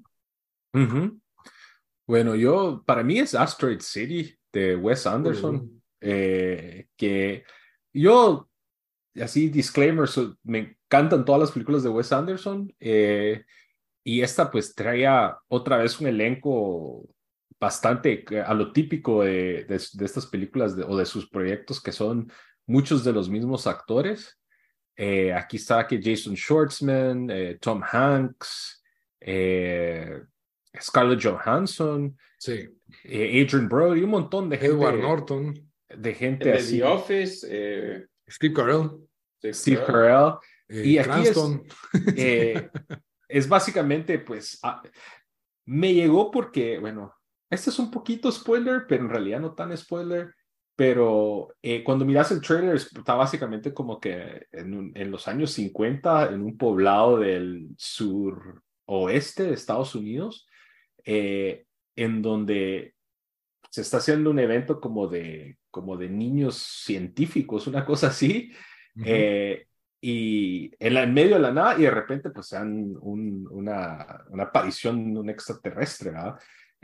Uh-huh. Bueno, para mí es Asteroid City de Wes Anderson. Uh-huh. Que yo, así disclaimer, me encantan todas las películas de Wes Anderson, y esta pues traía otra vez un elenco bastante a lo típico de estas películas o de sus proyectos, que son muchos de los mismos actores. Aquí está que Jason Schwartzman, Tom Hanks, Scarlett Johansson, sí. Adrian Brody, un montón de gente. Edward Norton. De gente así. The Office. Steve Carell. Steve Carell. Y aquí es básicamente, pues, me llegó porque, bueno, este es un poquito spoiler, pero en realidad no tan spoiler, pero cuando miras el trailer, está básicamente como que en los años 50, en un poblado del sur oeste de Estados Unidos, en donde se está haciendo un evento como de niños científicos, una cosa así, uh-huh. Y en medio de la nada, y de repente pues sean una aparición de un extraterrestre, ¿verdad?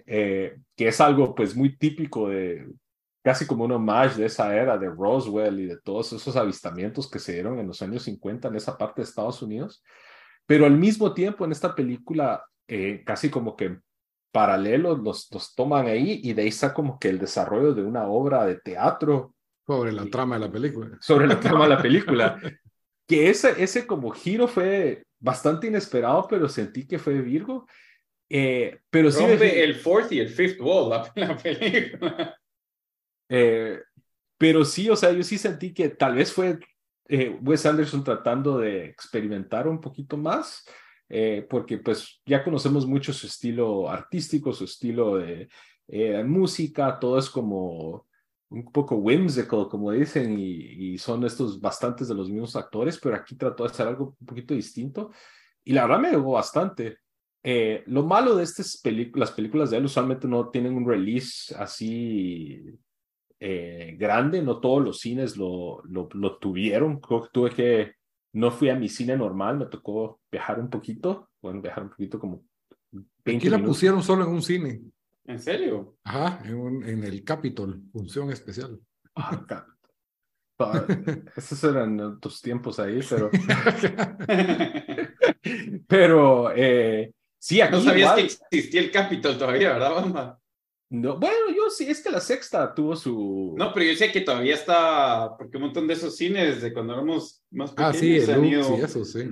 Que es algo pues muy típico de, casi como un homage de esa era de Roswell y de todos esos avistamientos que se dieron en los años 50 en esa parte de Estados Unidos, pero al mismo tiempo en esta película casi como que paralelos los toman ahí, y de ahí está como que el desarrollo de una obra de teatro sobre la trama de la película, que ese como giro fue bastante inesperado, pero sentí que fue Virgo. Pero sí rompe el fourth y el fifth wall la película. Pero sí, o sea, yo sí sentí que tal vez fue Wes Anderson tratando de experimentar un poquito más. Porque pues ya conocemos mucho su estilo artístico, su estilo de música, todo es como un poco whimsical, como dicen, y son estos bastantes de los mismos actores, pero aquí trató de hacer algo un poquito distinto, y la verdad me llegó bastante. Lo malo de las películas de él usualmente no tienen un release así grande, no todos los cines lo tuvieron. Creo que no fui a mi cine normal, me tocó viajar un poquito como 20 Aquí la minutos. Pusieron solo en un cine. ¿En serio? Ajá, en el Capitol, función especial. Esos eran tus tiempos ahí, pero... pero, sí, aquí... No sabías igual que existía el Capitol todavía, ¿verdad, Bamba? No, bueno, yo sí, es que la sexta tuvo su... No, pero yo sé que todavía está, porque un montón de esos cines de cuando éramos más pequeños, sí, han ido... Sí, eso sí.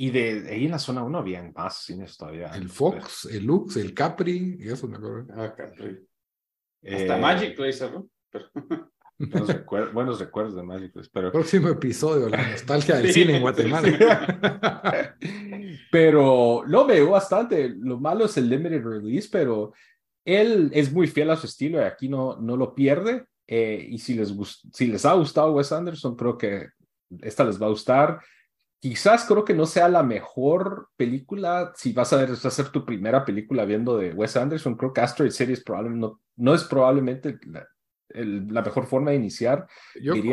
Y de ahí en la zona 1 habían más cines todavía. El Fox, el Lux, el Capri, y eso me acuerdo. Ah, Capri. Hasta Magic Place, ¿no? Buenos recuerdos de Magic Place. Pero... Próximo episodio, la nostalgia del cine en Guatemala. Pero lo veo bastante. Lo malo es el limited release, pero él es muy fiel a su estilo y aquí no lo pierde. Y si les ha gustado Wes Anderson, creo que esta les va a gustar. Quizás creo que no sea la mejor película, si vas a hacer tu primera película viendo de Wes Anderson, creo que Asteroid City no es probablemente la mejor forma de iniciar.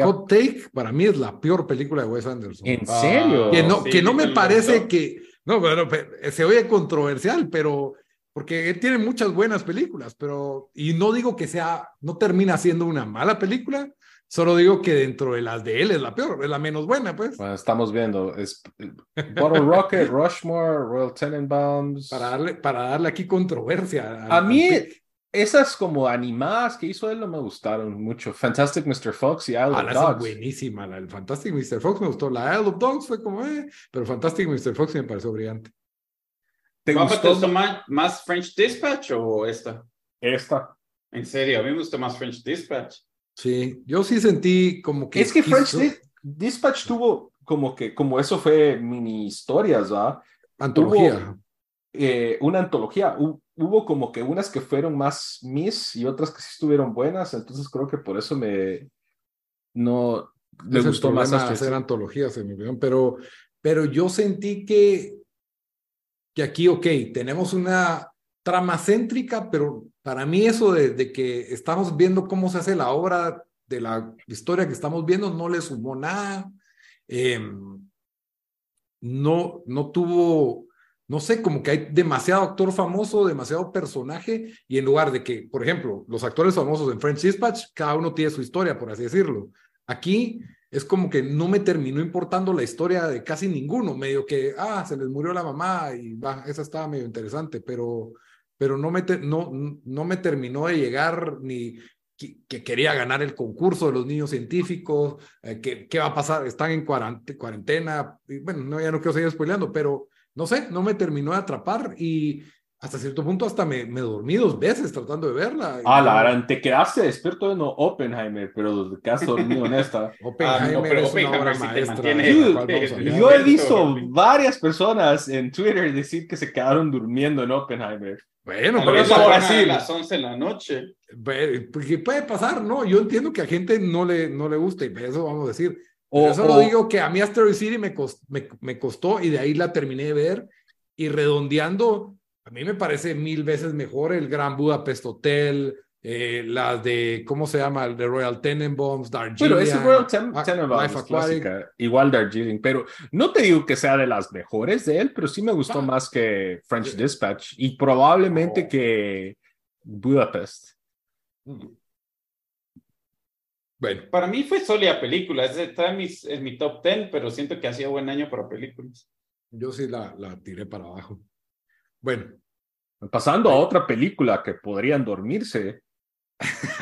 Hot Take para mí es la peor película de Wes Anderson. ¿En serio? Que no me parece que... No, bueno, se oye controversial, pero... Porque él tiene muchas buenas películas, pero... Y no digo que sea... No termina siendo una mala película... Solo digo que dentro de las de él es la peor, es la menos buena, pues. Bueno, estamos viendo. Es Bottle Rocket, Rushmore, Royal Tenenbaums. Para darle aquí controversia. A mí, esas como animadas que hizo él no me gustaron mucho. Fantastic Mr. Fox y Isle of Dogs. Buenísima. El Fantastic Mr. Fox me gustó. La Isle of Dogs fue como, pero Fantastic Mr. Fox me pareció brillante. ¿Te gustó más French Dispatch o esta? Esta. En serio, a mí me gustó más French Dispatch. Sí, yo sí sentí como que... Es que French Dispatch tuvo como que, como eso fue mini historias, ¿verdad? Antología. Una antología. Hubo como que unas que fueron más mis y otras que sí estuvieron buenas, entonces creo que por eso me gustó más hacer antologías, en mi opinión, pero yo sentí que aquí, tenemos una trama céntrica, pero... Para mí eso de que estamos viendo cómo se hace la obra de la historia que estamos viendo no le sumó nada. No tuvo, no sé, como que hay demasiado actor famoso, demasiado personaje, y en lugar de que, por ejemplo, los actores famosos en French Dispatch, cada uno tiene su historia, por así decirlo. Aquí es como que no me terminó importando la historia de casi ninguno, medio que, se les murió la mamá y esa estaba medio interesante, pero no me terminó de llegar ni que quería ganar el concurso de los niños científicos, qué va a pasar, están en cuarentena, y bueno, ya no quiero seguir spoileando, pero no sé, no me terminó de atrapar y hasta cierto punto hasta me dormí 2 veces tratando de verla. La gran, te quedaste despierto de Oppenheimer, pero te quedaste dormido en esta. Oppenheimer es una obra maestra. Yo he visto varias personas en Twitter decir que se quedaron durmiendo en Oppenheimer. Bueno, pero eso ahora sí. A las 11 de la noche. Porque puede pasar, ¿no? Yo entiendo que a gente no le gusta, y eso vamos a decir. Solo digo que a mí Asteroid City me costó, y de ahí la terminé de ver, y redondeando, a mí me parece 1000 veces mejor el Gran Budapest Hotel, las de, ¿cómo se llama? El de Royal Tenenbaums, Darjeeling. Pero ese Royal Tenenbaums es clásica, igual Darjeeling, pero no te digo que sea de las mejores de él, pero sí me gustó más que French Dispatch y probablemente que Budapest. Bueno. Para mí fue sólida película, está en mi top 10, pero siento que hacía buen año para películas. Yo sí la tiré para abajo. Bueno, pasando a otra película que podrían dormirse.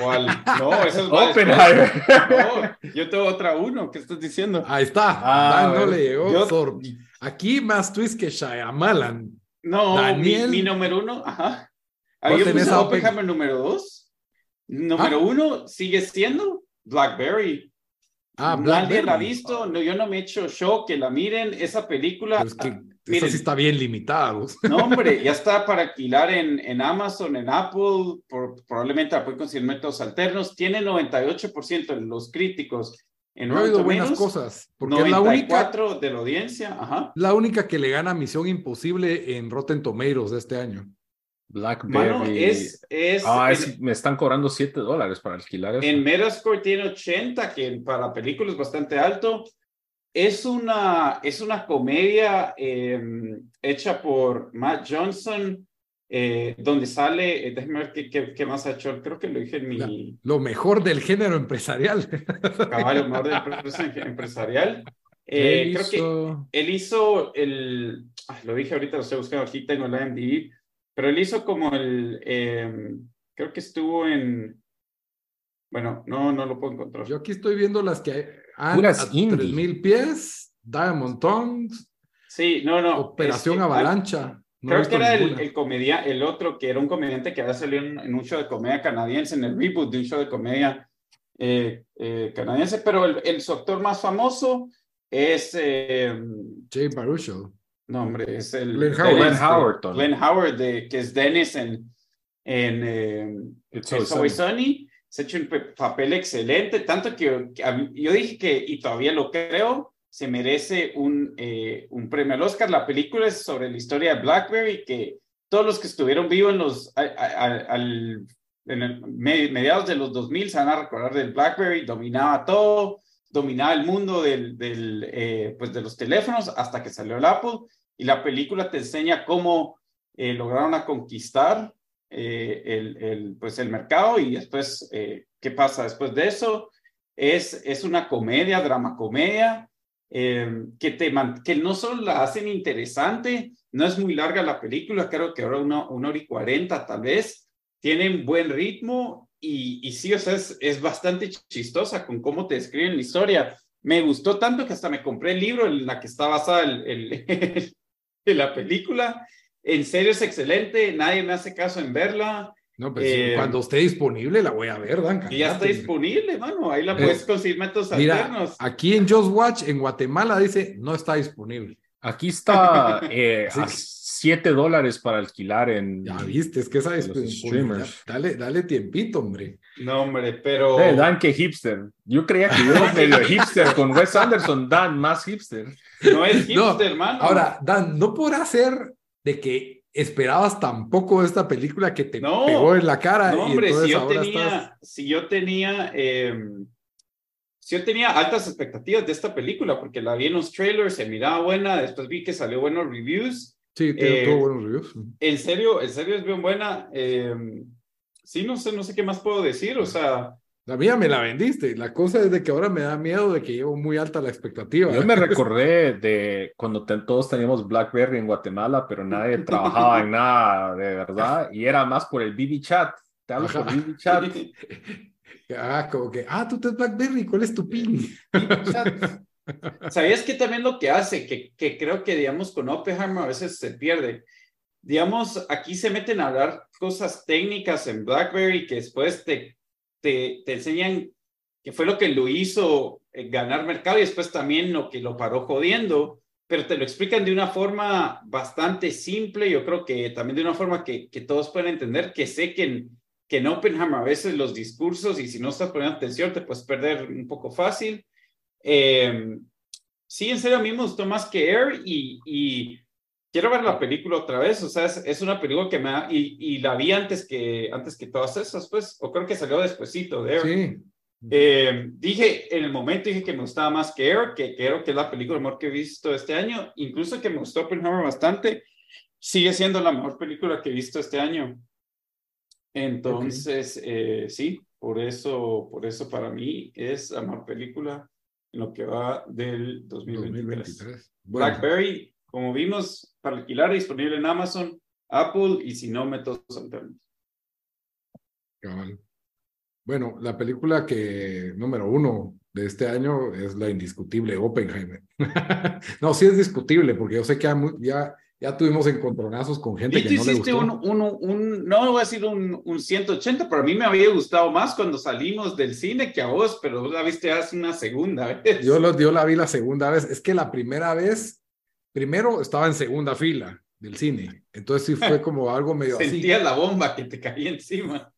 ¿Cuál? No, esa es Oppenheimer. No, yo tengo otra uno, ¿qué estás diciendo? Ahí está. No le llegó. Aquí más twist que Shyamalan. No, Daniel, mi número uno. Ajá. ¿Yo tenés a Oppenheimer número 2? Número 1 sigue siendo Blackberry. Nadie la ha visto. No, yo no me he hecho show que la miren. Esa película... Pero es que... Miren, esa sí está bien limitada. No, hombre, ya está para alquilar en Amazon, en Apple, probablemente la pueden conseguir métodos alternos. Tiene 98% de los críticos. No ha habido buenas cosas. Porque 94 es la única, de la audiencia. Ajá. La única que le gana Misión Imposible en Rotten Tomatoes de este año. Blackberry. Mano, me están cobrando $7 para alquilar eso. En Metascore tiene 80, que para películas es bastante alto. Es una comedia hecha por Matt Johnson, donde sale, déjame ver qué más ha hecho, creo que lo dije en mi... Lo mejor del género empresarial. Lo mejor del empresarial. Creo que él hizo el... lo dije ahorita, lo estoy buscando aquí, tengo la IMDb, pero él hizo como el... creo que estuvo en... Bueno, no lo puedo encontrar. Yo aquí estoy viendo las que hay. Puras indie. 3000 pies, Diamond Tongues. Sí, no, no. Operación Avalancha. No creo que era el otro, que era un comediante que había salido en un show de comedia canadiense, en el reboot de un show de comedia canadiense, pero el actor más famoso es... Jay Baruchel. No, hombre, es el... Glenn Howard. Glenn Howard, que es Dennis en Soy Sunny. Se ha hecho un papel excelente, tanto que yo dije que, y todavía lo creo, se merece un premio al Oscar. La película es sobre la historia de Blackberry, que todos los que estuvieron vivos mediados de los 2000 se van a recordar del Blackberry. Dominaba todo, dominaba el mundo de los teléfonos hasta que salió el Apple, y la película te enseña cómo lograron a conquistar el mercado, y después qué pasa después de eso. Es una comedia, drama comedia, que no solo la hacen interesante. No es muy larga la película, creo que ahora una hora y 40 tal vez. Tienen buen ritmo y sí, o sea, es bastante chistosa con cómo te describen la historia. Me gustó tanto que hasta me compré el libro en la que está basada la película. En serio, es excelente, nadie me hace caso en verla. No, pero cuando esté disponible la voy a ver, Dan. Y ya está disponible, mano. Ahí la puedes conseguir métodos alternos. Aquí en Just Watch, en Guatemala, dice no está disponible. Aquí está a $7 para alquilar en... Ya viste, es que esa es... streamers. Dale tiempito, hombre. No, hombre, pero... Dan, que hipster. Yo creía que yo era medio hipster con Wes Anderson. Dan, más hipster. No es hipster, no, mano. Ahora, Dan, ¿no podrá ser de que esperabas tampoco esta película que te pegó en la cara? No, hombre, si yo tenía altas expectativas de esta película, porque la vi en los trailers, se miraba buena, después vi que salió buenos reviews. Sí, tuvo buenos reviews. En serio es bien buena. Sí, no sé qué más puedo decir, o sea... La mía me la vendiste. La cosa es de que ahora me da miedo de que llevo muy alta la expectativa. Yo me recordé de cuando todos teníamos BlackBerry en Guatemala, pero nadie trabajaba en nada, de verdad. Y era más por el BB Chat. Te hablo por BB Chat. Como que, tú te BlackBerry, ¿cuál es tu pin? BB Chat. ¿Sabías que también lo que hace, que creo que, digamos, con Oppenheimer a veces se pierde? Digamos, aquí se meten a hablar cosas técnicas en BlackBerry que después te enseñan que fue lo que lo hizo ganar mercado y después también lo que lo paró jodiendo, pero te lo explican de una forma bastante simple. Yo creo que también de una forma que todos pueden entender, que sé que en Oppenheimer a veces los discursos, y si no estás poniendo atención te puedes perder un poco fácil. Sí, en serio, a mí me gustó más que Air y quiero ver la película otra vez. O sea, es una película que y la vi antes que todas esas, pues, o creo que salió despuesito de Air. Sí. Dije, en el momento dije que me gustaba más que Air, que creo que es la película mejor que he visto este año, incluso que me gustó Oppenheimer bastante. Sigue siendo la mejor película que he visto este año. Entonces, sí, por eso para mí es la mejor película en lo que va del 2023. Bueno. Blackberry, como vimos, para alquilar, disponible en Amazon, Apple, y si no, métodos alternos. Bueno, la película que número 1 de este año es la indiscutible Oppenheimer. No, sí es discutible, porque yo sé que ya tuvimos encontronazos con gente que no le gustó. No voy a decir un 180, pero a mí me había gustado más cuando salimos del cine que a vos, pero vos la viste hace una segunda vez. Yo la vi la segunda vez. Es que la primera vez... Primero estaba en segunda fila del cine, entonces sí fue como algo medio así. Sentías la bomba que te caía encima.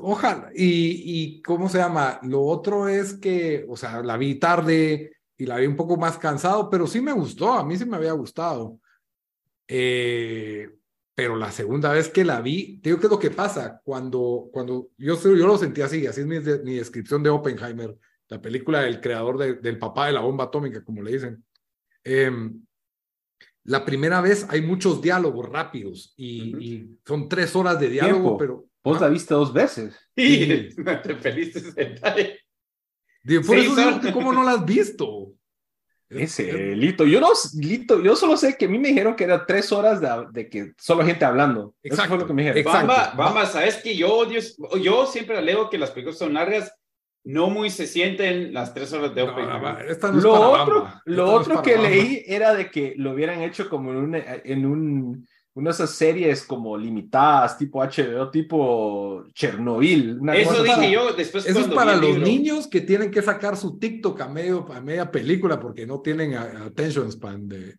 Ojalá, y ¿cómo se llama? Lo otro es que, o sea, la vi tarde y la vi un poco más cansado, pero sí me gustó, a mí sí me había gustado. Pero la segunda vez que la vi, te digo, ¿qué es lo que pasa? Cuando yo lo sentí así es mi descripción de Oppenheimer, la película del creador del papá de la bomba atómica, como le dicen. La primera vez hay muchos diálogos rápidos y son 3 horas de diálogo, pero... Vos la viste 2 veces. Sí, no te perdiste ese detalle. Por eso digo que ¿cómo no la has visto? Ese, Lito. Yo solo sé que a mí me dijeron que era 3 horas de que solo gente hablando. Exacto. Eso fue lo que me dijeron. Bamba, ¿sabes que yo siempre alego que las películas son largas? No muy se sienten las 3 horas de Oppenheimer. Lo otro que leí era de que lo hubieran hecho como en una de esas series como limitadas, tipo HBO, tipo Chernobyl. Eso dije para, yo después. Eso es para los niños que tienen que sacar su TikTok a media película porque no tienen attention span de...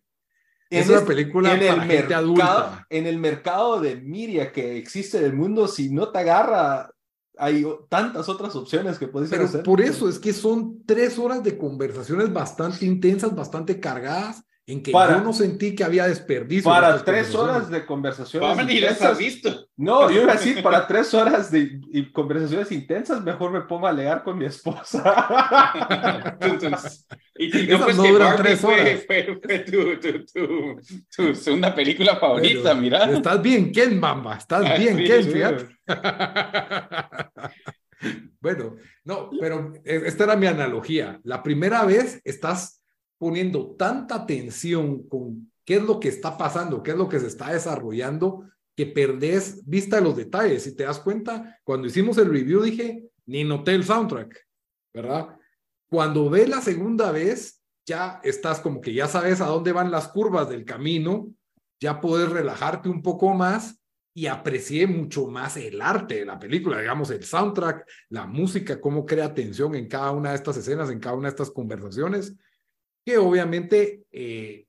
Es una película para gente adulta. En el mercado de media que existe en el mundo, si no te agarra... Hay tantas otras opciones que puedes hacer. Pero por eso es que son 3 horas de conversaciones bastante intensas, bastante cargadas, en que yo no sentí que había desperdicio. Para 3 horas de conversaciones intensas. ¿Las has visto? No, yo iba a decir, para 3 horas de conversaciones intensas, mejor me pongo a alegar con mi esposa. Fue tu segunda película favorita, pero, mira. Estás bien, Ken, mamá. Estás bien, Ken, fíjate. Bueno, no, pero esta era mi analogía. La primera vez estás poniendo tanta tensión con qué es lo que está pasando, qué es lo que se está desarrollando, que perdés vista de los detalles. Si te das cuenta, cuando hicimos el review dije, ni noté el soundtrack, ¿verdad? Cuando ves la segunda vez, ya estás como que ya sabes a dónde van las curvas del camino, ya puedes relajarte un poco más y aprecié mucho más el arte de la película, digamos, el soundtrack, la música, cómo crea tensión en cada una de estas escenas, en cada una de estas conversaciones, que obviamente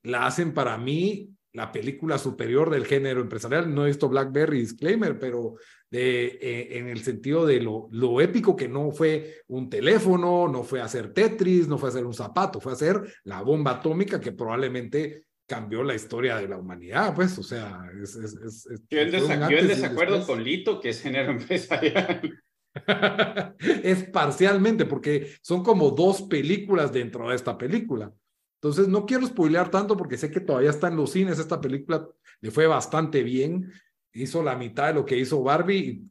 la hacen para mí la película superior del género empresarial. No he visto Blackberry, disclaimer, pero en el sentido de lo épico, que no fue un teléfono, no fue hacer Tetris, no fue hacer un zapato, fue hacer la bomba atómica que probablemente... cambió la historia de la humanidad, pues, o sea, es yo en desacuerdo con Lito, que es género empresarial. Es parcialmente, porque son como 2 películas dentro de esta película. Entonces, no quiero spoilear tanto, porque sé que todavía está en los cines. Esta película le fue bastante bien. Hizo la mitad de lo que hizo Barbie, y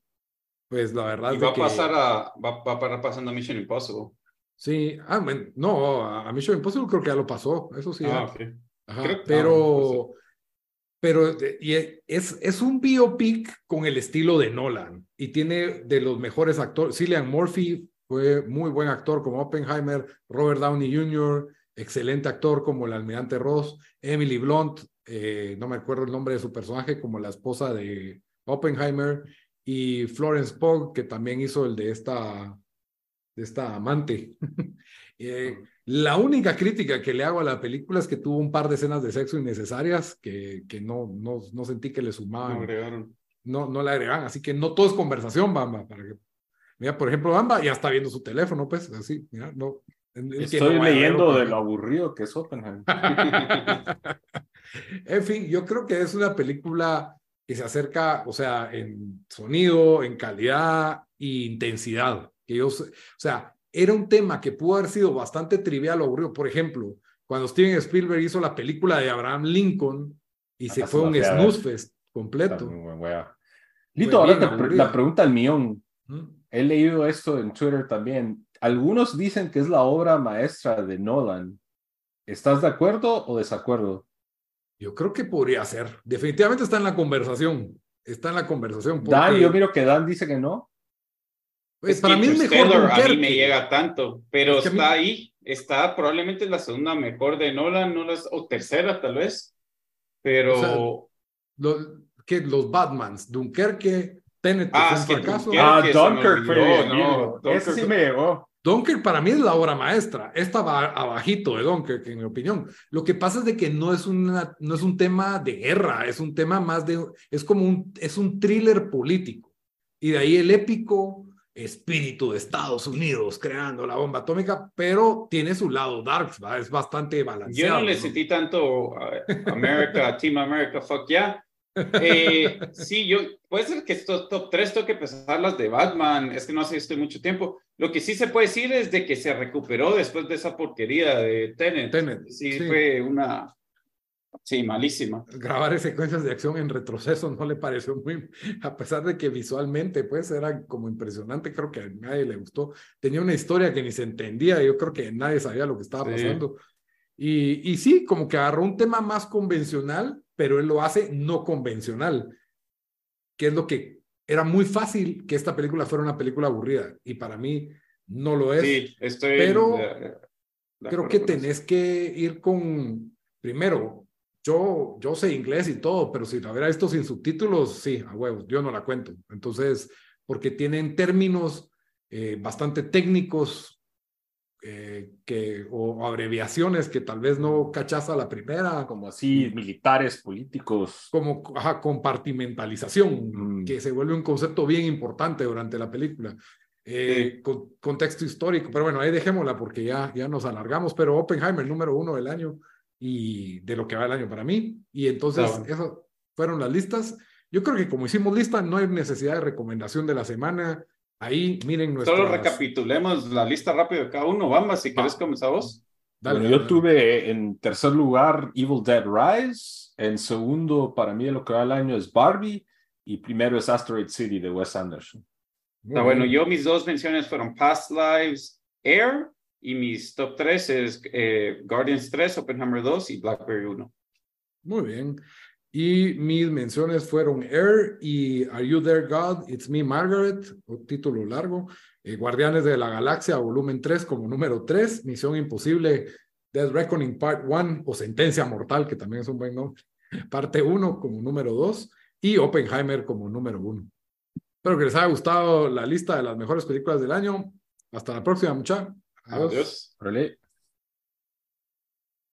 pues la verdad... Y va, que... va a pasar pasando a Mission Impossible. Sí, a Mission Impossible creo que ya lo pasó, eso sí. Okay. Ajá, pero y es un biopic con el estilo de Nolan y tiene de los mejores actores. Cillian Murphy fue muy buen actor como Oppenheimer, Robert Downey Jr., excelente actor como el almirante Ross, Emily Blunt, no me acuerdo el nombre de su personaje, como la esposa de Oppenheimer, y Florence Pugh, que también hizo el de esta amante. La única crítica que le hago a la película es que tuvo un par de escenas de sexo innecesarias que no sentí que le sumaban. No agregaron. No le agregaban, así que no todo es conversación, Bamba. Mira, por ejemplo, Bamba ya está viendo su teléfono, pues, así, mira, no. Estoy leyendo de lo aburrido que es Oppenheimer. En fin, yo creo que es una película que se acerca, o sea, en sonido, en calidad e intensidad. Era un tema que pudo haber sido bastante trivial o aburrido. Por ejemplo, cuando Steven Spielberg hizo la película de Abraham Lincoln y se fue un snooze fest completo. Lito, ahora la pregunta al millón. He leído esto en Twitter también. Algunos dicen que es la obra maestra de Nolan. ¿Estás de acuerdo o desacuerdo? Yo creo que podría ser. Definitivamente está en la conversación. Porque... Dan, yo miro que Dan dice que no. Pues para mí es mejor. A mí me llega tanto, pero es que está ahí, está probablemente la segunda mejor de Nolan, o tercera tal vez, pero... O sea, los Batmans, Dunkerque, Tenet, fue un fracaso. Dunkirk fue, ese sí me llegó. Dunkirk para mí es la obra maestra. Esta va abajito de Dunkirk, en mi opinión. Lo que pasa es de que no es un tema de guerra, es un tema más de... es un thriller político. Y de ahí el épico... espíritu de Estados Unidos creando la bomba atómica, pero tiene su lado dark, ¿va? Es bastante balanceado. Yo no le sentí tanto America, Team America, fuck yeah. Sí, puede ser que estos top 3 toque pesar las de Batman, es que no sé, estoy mucho tiempo. Lo que sí se puede decir es de que se recuperó después de esa porquería de Tenet. Sí, fue una... Sí, malísima. Grabar secuencias de acción en retroceso no le pareció muy... A pesar de que visualmente, pues, era como impresionante, creo que a nadie le gustó. Tenía una historia que ni se entendía, yo creo que nadie sabía lo que estaba pasando. Y sí, como que agarró un tema más convencional, pero él lo hace no convencional. Que es lo que... Era muy fácil que esta película fuera una película aburrida. Y para mí... no lo es. Sí, estoy pero creo que tenés que ir con, primero, yo sé inglés y todo, pero si la verá esto sin subtítulos, sí, a huevos, yo no la cuento. Entonces, porque tienen términos bastante técnicos o abreviaciones que tal vez no cachás a la primera. Como así, militares, políticos. Como compartimentalización, que se vuelve un concepto bien importante durante la película. Con contexto histórico, pero bueno, ahí dejémosla porque ya nos alargamos, pero Oppenheimer, número 1 del año y de lo que va el año para mí, y entonces esas fueron las listas. Yo creo que como hicimos lista, no hay necesidad de recomendación de la semana, ahí miren nuestras... Solo recapitulemos la lista rápido de cada uno, Bamba, si querés comenzar vos. Dale, bueno, yo tuve en tercer lugar Evil Dead Rise, en segundo para mí de lo que va el año es Barbie, y primero es Asteroid City de Wes Anderson. No, bueno, yo mis dos menciones fueron Past Lives, Air, y mis top 3 es Guardians 3, Oppenheimer 2 y Blackberry 1. Muy bien. Y mis menciones fueron Air y Are You There, God? It's Me, Margaret, un título largo, Guardianes de la Galaxia, volumen 3 como número 3, Misión Imposible, Dead Reckoning Part 1 o Sentencia Mortal, que también es un buen nombre, parte 1 como número 2 y Oppenheimer como número 1. Espero que les haya gustado la lista de las mejores películas del año. Hasta la próxima, muchachos. Adiós. Adiós.